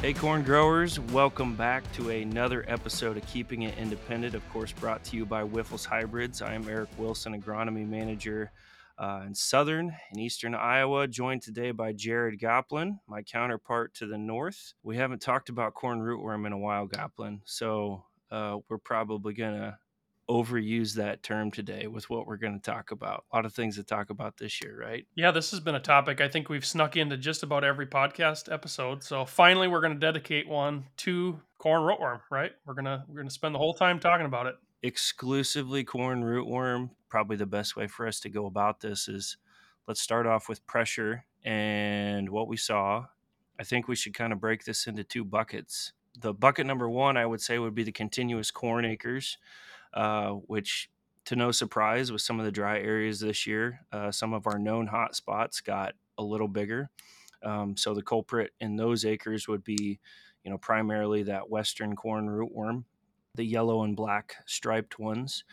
Hey corn growers, welcome back to another episode of Keeping It Independent, of course brought to you by Wyffels Hybrids. I am Eric Wilson, agronomy manager in southern and eastern Iowa, joined today by Jared Goplen, my counterpart to the north. We haven't talked about corn rootworm in a while, Goplen, so we're probably going to overuse that term today with what we're going to talk about. A lot of things to talk about this year, right? Yeah, this has been a topic I think we've snuck into just about every podcast episode. So finally, we're going to dedicate one to corn rootworm, right? We're going to spend the whole time talking about it. Exclusively corn rootworm. Probably the best way for us to go about this is let's start off with pressure and what we saw. I think we should kind of break this into two buckets. The bucket number one, I would say, would be the continuous corn acres, which, to no surprise, with some of the dry areas this year, some of our known hot spots got a little bigger. So the culprit in those acres would be, primarily that Western corn rootworm, the yellow and black striped ones.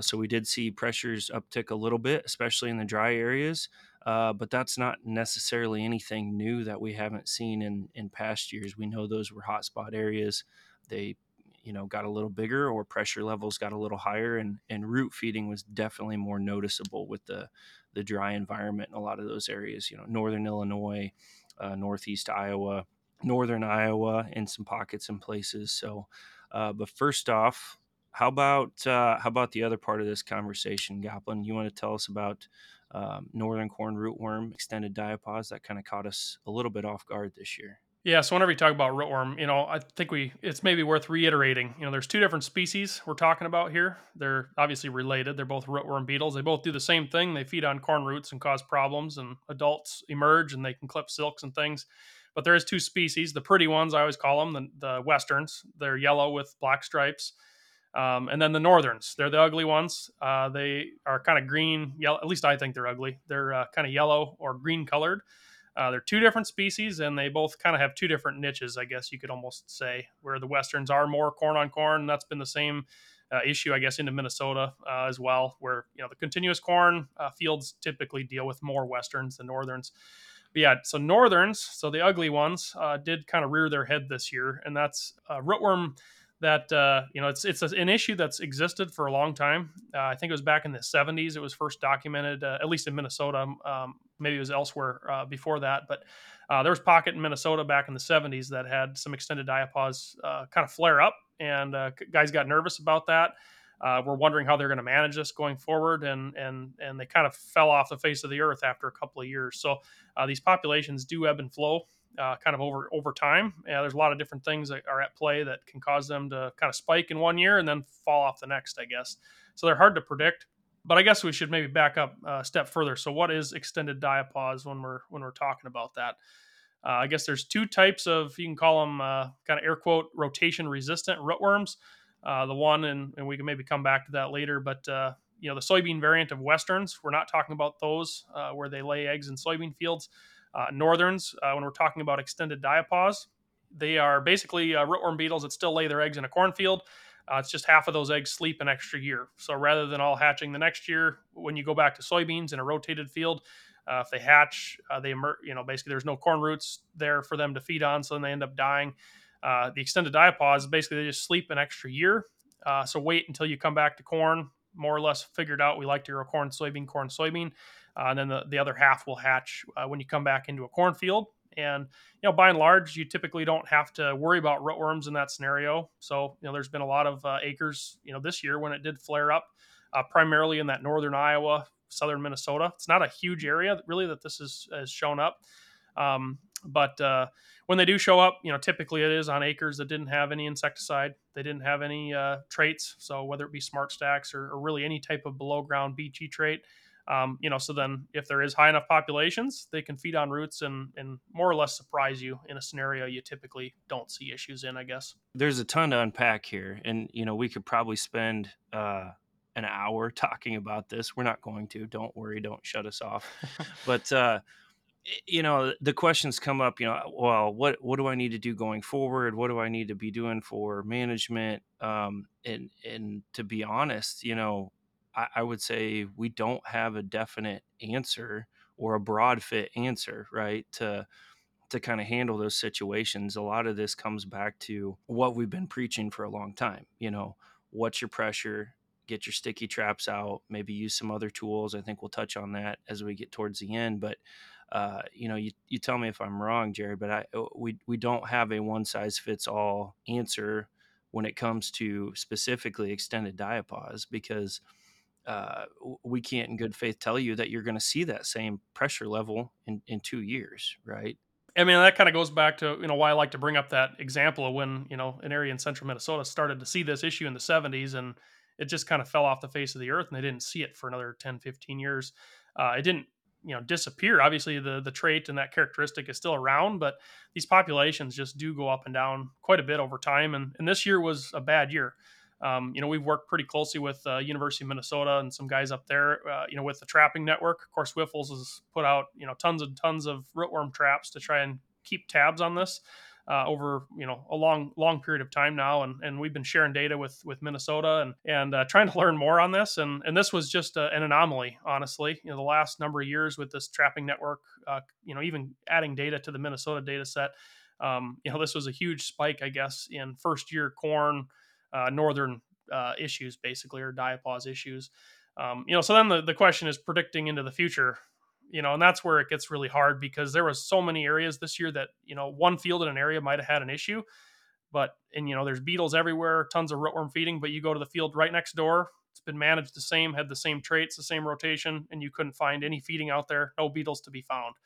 So we did see pressures uptick a little bit, especially in the dry areas. But that's not necessarily anything new that we haven't seen in past years. We know those were hot spot areas. They got a little bigger, or pressure levels got a little higher, and root feeding was definitely more noticeable with the dry environment in a lot of those areas, northern Illinois, northeast Iowa, northern Iowa, and some pockets and places. So, but first off, how about the other part of this conversation, Goplen? You want to tell us about northern corn rootworm, extended diapause? That kind of caught us a little bit off guard this year. Yeah, so whenever you talk about rootworm, I think it's maybe worth reiterating. There's two different species we're talking about here. They're obviously related. They're both rootworm beetles. They both do the same thing. They feed on corn roots and cause problems, and adults emerge and they can clip silks and things. But there is two species. The pretty ones, I always call them, the westerns. They're yellow with black stripes. And then the northerns, they're the ugly ones. They are kind of green, yellow. At least I think they're ugly. They're kind of yellow or green colored. They're two different species, and they both kind of have two different niches, I guess you could almost say, where the westerns are more corn on corn. That's been the same issue, I guess, into Minnesota as well, where, the continuous corn fields typically deal with more westerns than northerns. But yeah, so northerns, so the ugly ones, did kind of rear their head this year, and that's rootworm that, it's an issue that's existed for a long time. I think it was back in the 70s. It was first documented, at least in Minnesota. Maybe it was elsewhere before that. But there was a pocket in Minnesota back in the 70s that had some extended diapause kind of flare up. And guys got nervous about that. We're wondering how they're going to manage this going forward. And they kind of fell off the face of the earth after a couple of years. So these populations do ebb and flow. Kind of over time. Yeah, there's a lot of different things that are at play that can cause them to kind of spike in one year and then fall off the next, I guess. So they're hard to predict, but I guess we should maybe back up a step further. So what is extended diapause when we're talking about that? I guess there's two types of, you can call them kind of air quote rotation resistant rootworms. The one, and we can maybe come back to that later, but the soybean variant of westerns, we're not talking about those where they lay eggs in soybean fields. Northerns, when we're talking about extended diapause, they are basically rootworm beetles that still lay their eggs in a cornfield. It's just half of those eggs sleep an extra year. So rather than all hatching the next year, when you go back to soybeans in a rotated field, if they hatch, they emerge, basically there's no corn roots there for them to feed on. So then they end up dying. The extended diapause, basically they just sleep an extra year. So wait until you come back to corn, more or less figured out. We like to grow corn, soybean. And then the other half will hatch when you come back into a cornfield. And, by and large, you typically don't have to worry about rootworms in that scenario. So, there's been a lot of acres, this year when it did flare up, primarily in that northern Iowa, southern Minnesota. It's not a huge area, really, that this has shown up. But when they do show up, typically it is on acres that didn't have any insecticide. They didn't have any traits. So whether it be SmartStax or really any type of below ground BT trait, so then if there is high enough populations, they can feed on roots and more or less surprise you in a scenario you typically don't see issues in, I guess. There's a ton to unpack here. And, we could probably spend an hour talking about this. We're not going to. Don't worry. Don't shut us off. But, the questions come up, well, what do I need to do going forward? What do I need to be doing for management? And to be honest, I would say we don't have a definite answer or a broad fit answer, right, to to kind of handle those situations. A lot of this comes back to what we've been preaching for a long time. You know, what's your pressure? Get your sticky traps out, maybe use some other tools. I think we'll touch on that as we get towards the end. But, you know, you tell me if I'm wrong, Jared, but we don't have a one-size-fits-all answer when it comes to specifically extended diapause, because we can't in good faith tell you that you're going to see that same pressure level in 2 years, right? I mean, that kind of goes back to, you know, why I like to bring up that example of when, you know, an area in central Minnesota started to see this issue in the 70s, and it just kind of fell off the face of the earth, and they didn't see it for another 10, 15 years. It didn't, you know, disappear. Obviously, the trait and that characteristic is still around, but these populations just do go up and down quite a bit over time. And this year was a bad year. You know, we've worked pretty closely with University of Minnesota and some guys up there, you know, with the trapping network. Of course, Wyffels has put out, you know, tons and tons of rootworm traps to try and keep tabs on this over, you know, a long period of time now. And we've been sharing data with Minnesota and trying to learn more on this. And this was just an anomaly, honestly, you know, the last number of years with this trapping network, you know, even adding data to the Minnesota data set. You know, this was a huge spike, I guess, in first year corn, northern issues, basically, or diapause issues. You know, so then the question is predicting into the future, you know, and that's where it gets really hard, because there was so many areas this year that, you know, one field in an area might've had an issue, but you know, there's beetles everywhere, tons of rootworm feeding, but you go to the field right next door, it's been managed the same, had the same traits, the same rotation, and you couldn't find any feeding out there, no beetles to be found.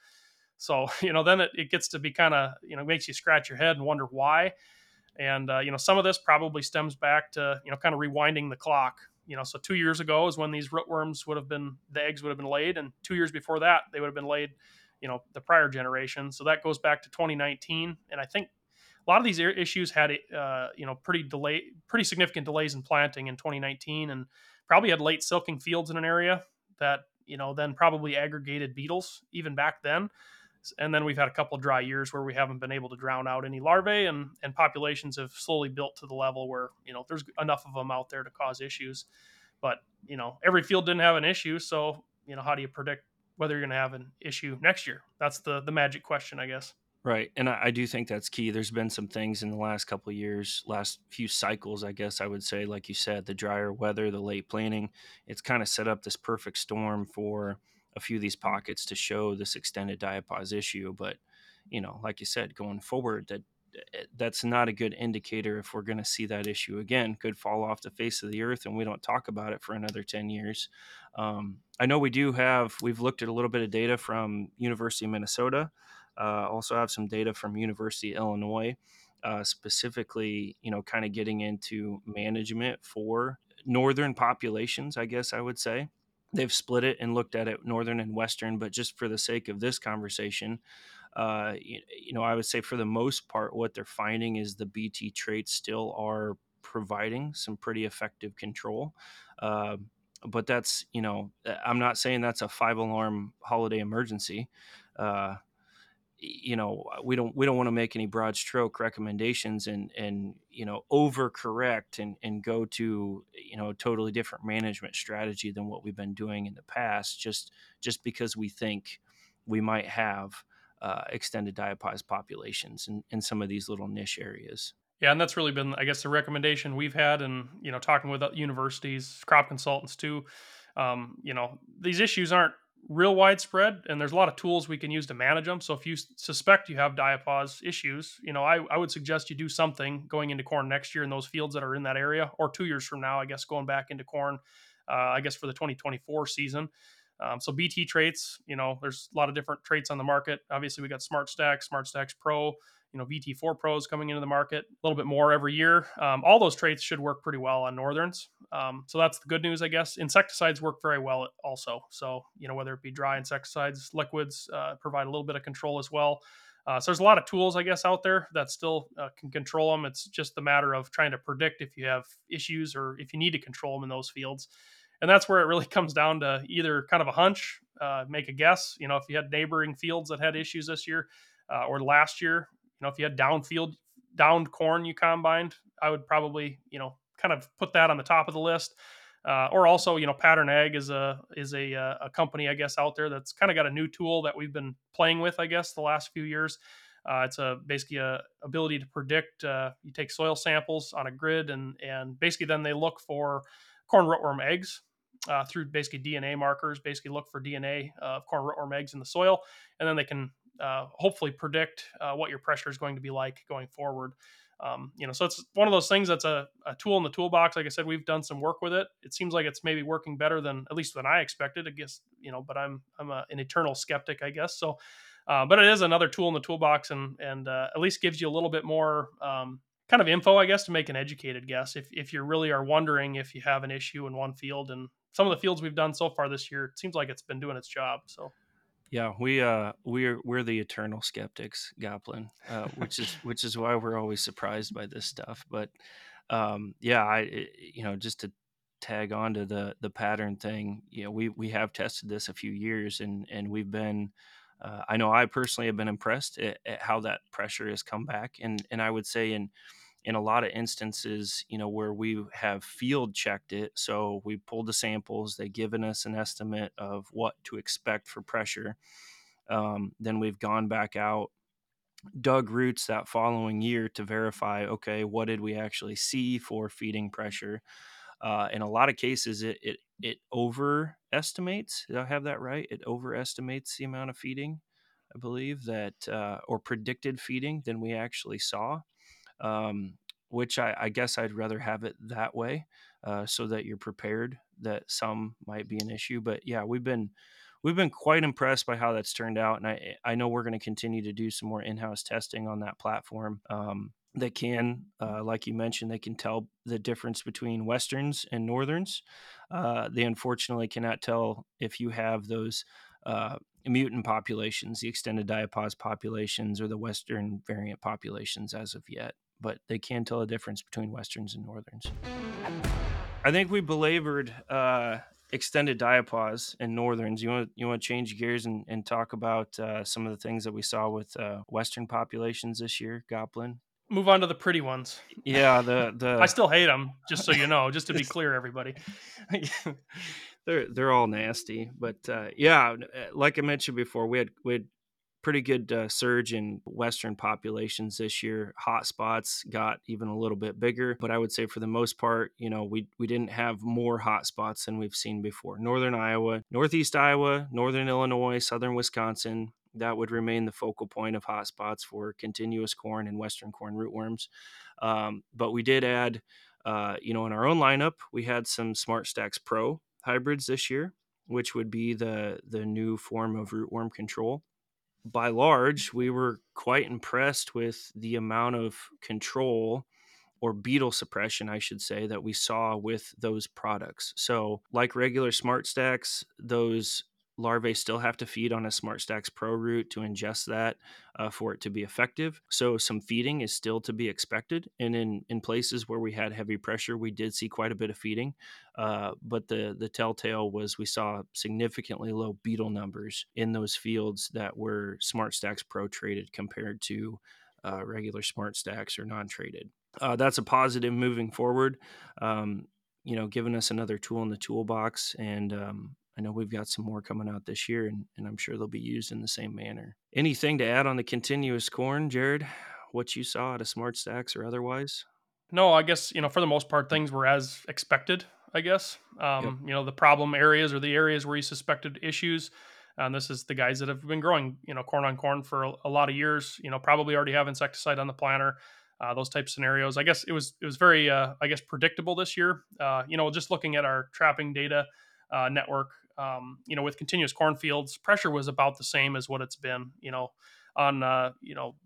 So, you know, then it gets to be kind of, you know, makes you scratch your head and wonder why. And, you know, some of this probably stems back to, you know, kind of rewinding the clock, you know, so 2 years ago is when these rootworms would have been, the eggs would have been laid. And 2 years before that, they would have been laid, you know, the prior generation. So that goes back to 2019. And I think a lot of these issues had, you know, pretty significant delays in planting in 2019, and probably had late silking fields in an area that, you know, then probably aggregated beetles even back then. And then we've had a couple of dry years where we haven't been able to drown out any larvae, and populations have slowly built to the level where, you know, there's enough of them out there to cause issues. But, you know, every field didn't have an issue. So, you know, how do you predict whether you're going to have an issue next year? That's the magic question, I guess. Right. And I do think that's key. There's been some things in the last couple of years, last few cycles, I guess I would say, like you said, the drier weather, the late planting, it's kind of set up this perfect storm for a few of these pockets to show this extended diapause issue. But, you know, like you said, going forward, that's not a good indicator if we're going to see that issue again. Could fall off the face of the earth and we don't talk about it for another 10 years. I know we've looked at a little bit of data from University of Minnesota, also have some data from University of Illinois, specifically, you know, kind of getting into management for northern populations, I guess I would say. They've split it and looked at it northern and western, but just for the sake of this conversation, you know, I would say for the most part, what they're finding is the BT traits still are providing some pretty effective control. But that's, you know, I'm not saying that's a 5-alarm holiday emergency. You know, we don't want to make any broad stroke recommendations and you know, overcorrect and go to, you know, a totally different management strategy than what we've been doing in the past, just because we think we might have extended diapause populations in some of these little niche areas. Yeah, and that's really been, I guess, the recommendation we've had, and, you know, talking with universities, crop consultants too. You know, these issues aren't real widespread, and there's a lot of tools we can use to manage them. So if you suspect you have diapause issues, you know, I would suggest you do something going into corn next year in those fields that are in that area, or 2 years from now, I guess, going back into corn, I guess, for the 2024 season. So BT traits, you know, there's a lot of different traits on the market. Obviously, we got SmartStax Pro, you know, VT4 Pros coming into the market, a little bit more every year. All those traits should work pretty well on Northerns. So that's the good news, I guess. Insecticides work very well also. So, you know, whether it be dry insecticides, liquids, provide a little bit of control as well. So there's a lot of tools, I guess, out there that still can control them. It's just the matter of trying to predict if you have issues or if you need to control them in those fields. And that's where it really comes down to either kind of a hunch, make a guess. You know, if you had neighboring fields that had issues this year or last year, you know, if you had downed corn you combined, I would probably, you know, kind of put that on the top of the list. Or also, you know, Pattern Ag is a company, I guess, out there that's kind of got a new tool that we've been playing with, I guess, the last few years. It's basically a ability to predict. You take soil samples on a grid, and basically then they look for corn rootworm eggs through basically DNA markers. Basically, look for DNA of corn rootworm eggs in the soil, and then they can hopefully predict what your pressure is going to be like going forward. So it's one of those things that's a tool in the toolbox. Like I said, we've done some work with it. It seems like it's maybe working better than I expected, I guess, but I'm an eternal skeptic, I guess. So, but it is another tool in the toolbox and at least gives you a little bit more, kind of info, I guess, to make an educated guess. If you really are wondering if you have an issue in one field, and some of the fields we've done so far this year, it seems like it's been doing its job. So. Yeah, we're the eternal skeptics, Goplen, which is why we're always surprised by this stuff. But just to tag on to the pattern thing, we have tested this a few years, and we've been, I know I personally have been impressed at how that pressure has come back, and I would say in a lot of instances, where we have field checked it. So we pulled the samples, they've given us an estimate of what to expect for pressure. Then we've gone back out, dug roots that following year to verify, okay, what did we actually see for feeding pressure? In a lot of cases, it overestimates. Did I have that right? It overestimates the amount of feeding, I believe, that or predicted feeding than we actually saw. Which I guess I'd rather have it that way, so that you're prepared that some might be an issue. But yeah, we've been quite impressed by how that's turned out. And I know we're going to continue to do some more in-house testing on that platform. They can, like you mentioned, they can tell the difference between Westerns and Northerns. They unfortunately cannot tell if you have those, mutant populations, the extended diapause populations, or the Western variant populations as of yet. But they can tell the difference between Westerns and Northerns. I think we belabored extended diapause and Northerns. You want to change gears and talk about some of the things that we saw with Western populations this year, Goplen? Move on to the pretty ones. Yeah, the I still hate them. Just so you know, just to be clear, everybody. They're all nasty, but yeah, like I mentioned before, we had pretty good surge in Western populations this year. Hot spots got even a little bit bigger, but I would say for the most part, we didn't have more hot spots than we've seen before. Northern Iowa, Northeast Iowa, Northern Illinois, Southern Wisconsin. That would remain the focal point of hot spots for continuous corn and Western corn rootworms. But we did add, in our own lineup, we had some SmartStax Pro hybrids this year, which would be the new form of rootworm control. By large, we were quite impressed with the amount of control, or beetle suppression, I should say, that we saw with those products. So like regular SmartStax, those larvae still have to feed on a SmartStax Pro root to ingest that for it to be effective. So some feeding is still to be expected. And in places where we had heavy pressure, we did see quite a bit of feeding. But the telltale was we saw significantly low beetle numbers in those fields that were SmartStax Pro traded compared to regular SmartStax or non-traded. That's a positive moving forward, giving us another tool in the toolbox, and I know we've got some more coming out this year, and I'm sure they'll be used in the same manner. Anything to add on the continuous corn, Jared? What you saw at a SmartStax or otherwise? No, I guess, for the most part, things were as expected, I guess. Yep. The problem areas or the areas where you suspected issues. And this is the guys that have been growing, corn on corn for a lot of years, probably already have insecticide on the planter. Those type of scenarios. I guess it was very, predictable this year. Just looking at our trapping data, network, with continuous cornfields, pressure was about the same as what it's been, on,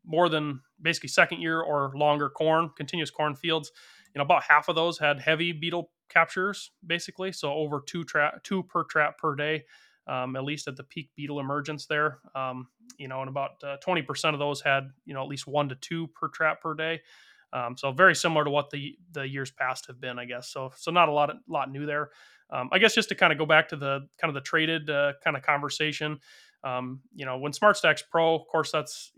more than basically second year or longer corn, continuous cornfields, about half of those had heavy beetle captures, basically. So over two per trap per day, at least at the peak beetle emergence there, and about 20% of those had, at least one to two per trap per day. So very similar to what the years past have been, I guess. So not a lot new there. I guess just to kind of go back to the kind of the traded kind of conversation, when SmartStax Pro, of course, that's,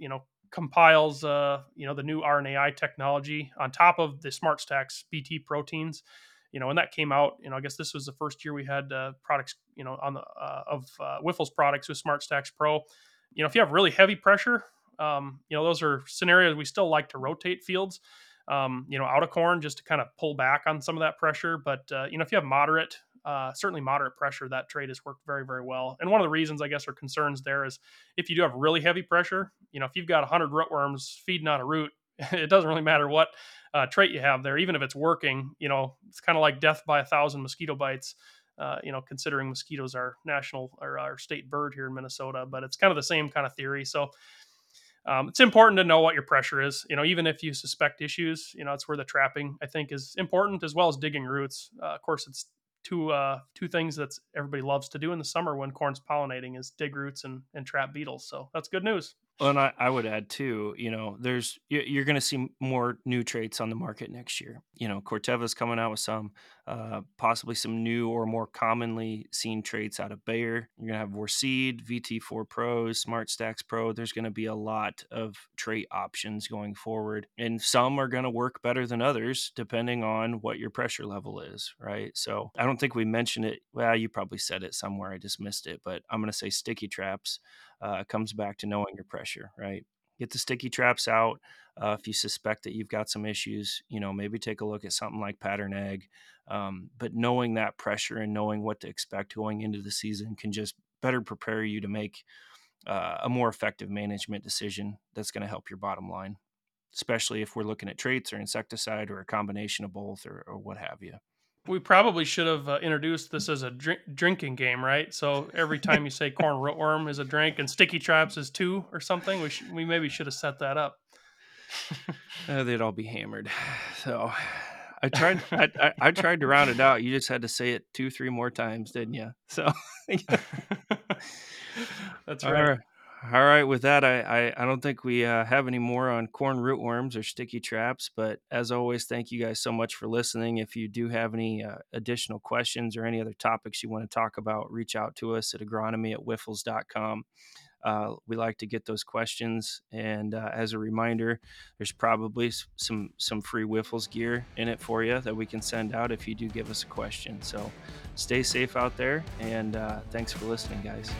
compiles, the new RNAi technology on top of the SmartStax BT proteins, and that came out, I guess this was the first year we had products, on the, of Wyffels products with SmartStax Pro. If you have really heavy pressure, those are scenarios we still like to rotate fields, out of corn just to kind of pull back on some of that pressure. But, if you have certainly moderate pressure, that trait has worked very, very well. And one of the reasons, I guess, or concerns there is if you do have really heavy pressure, if you've got 100 rootworms feeding on a root, it doesn't really matter what trait you have there. Even if it's working, it's kind of like death by 1,000 mosquito bites. Considering mosquitoes are national or our state bird here in Minnesota, but it's kind of the same kind of theory. So it's important to know what your pressure is, even if you suspect issues, it's where the trapping I think is important as well as digging roots. Of course, it's two things that everybody loves to do in the summer when corn's pollinating is dig roots and trap beetles. So that's good news. Well, and I would add too, you're going to see more new traits on the market next year. Corteva's coming out with some, possibly some new or more commonly seen traits out of Bayer. You're going to have Vorceed, VT4 Pro, SmartStax Pro. There's going to be a lot of trait options going forward. And some are going to work better than others, depending on what your pressure level is, right? So I don't think we mentioned it. Well, you probably said it somewhere. I just missed it, but I'm going to say sticky traps. Comes back to knowing your pressure, right? Get the sticky traps out. If you suspect that you've got some issues, maybe take a look at something like Pattern Ag. But knowing that pressure and knowing what to expect going into the season can just better prepare you to make a more effective management decision that's going to help your bottom line, especially if we're looking at traits or insecticide or a combination of both or what have you. We probably should have introduced this as a drinking game, right? So every time you say corn rootworm is a drink and sticky traps is two or something, we maybe should have set that up. They'd all be hammered. So I tried. I tried to round it out. You just had to say it 2-3 more times, didn't you? So that's right. All right. With that, I don't think we have any more on corn rootworms or sticky traps, but as always, thank you guys so much for listening. If you do have any additional questions or any other topics you want to talk about, reach out to us at agronomy@wyffels.com. We like to get those questions. And as a reminder, there's probably some free Wyffels gear in it for you that we can send out if you do give us a question. So stay safe out there. And thanks for listening, guys.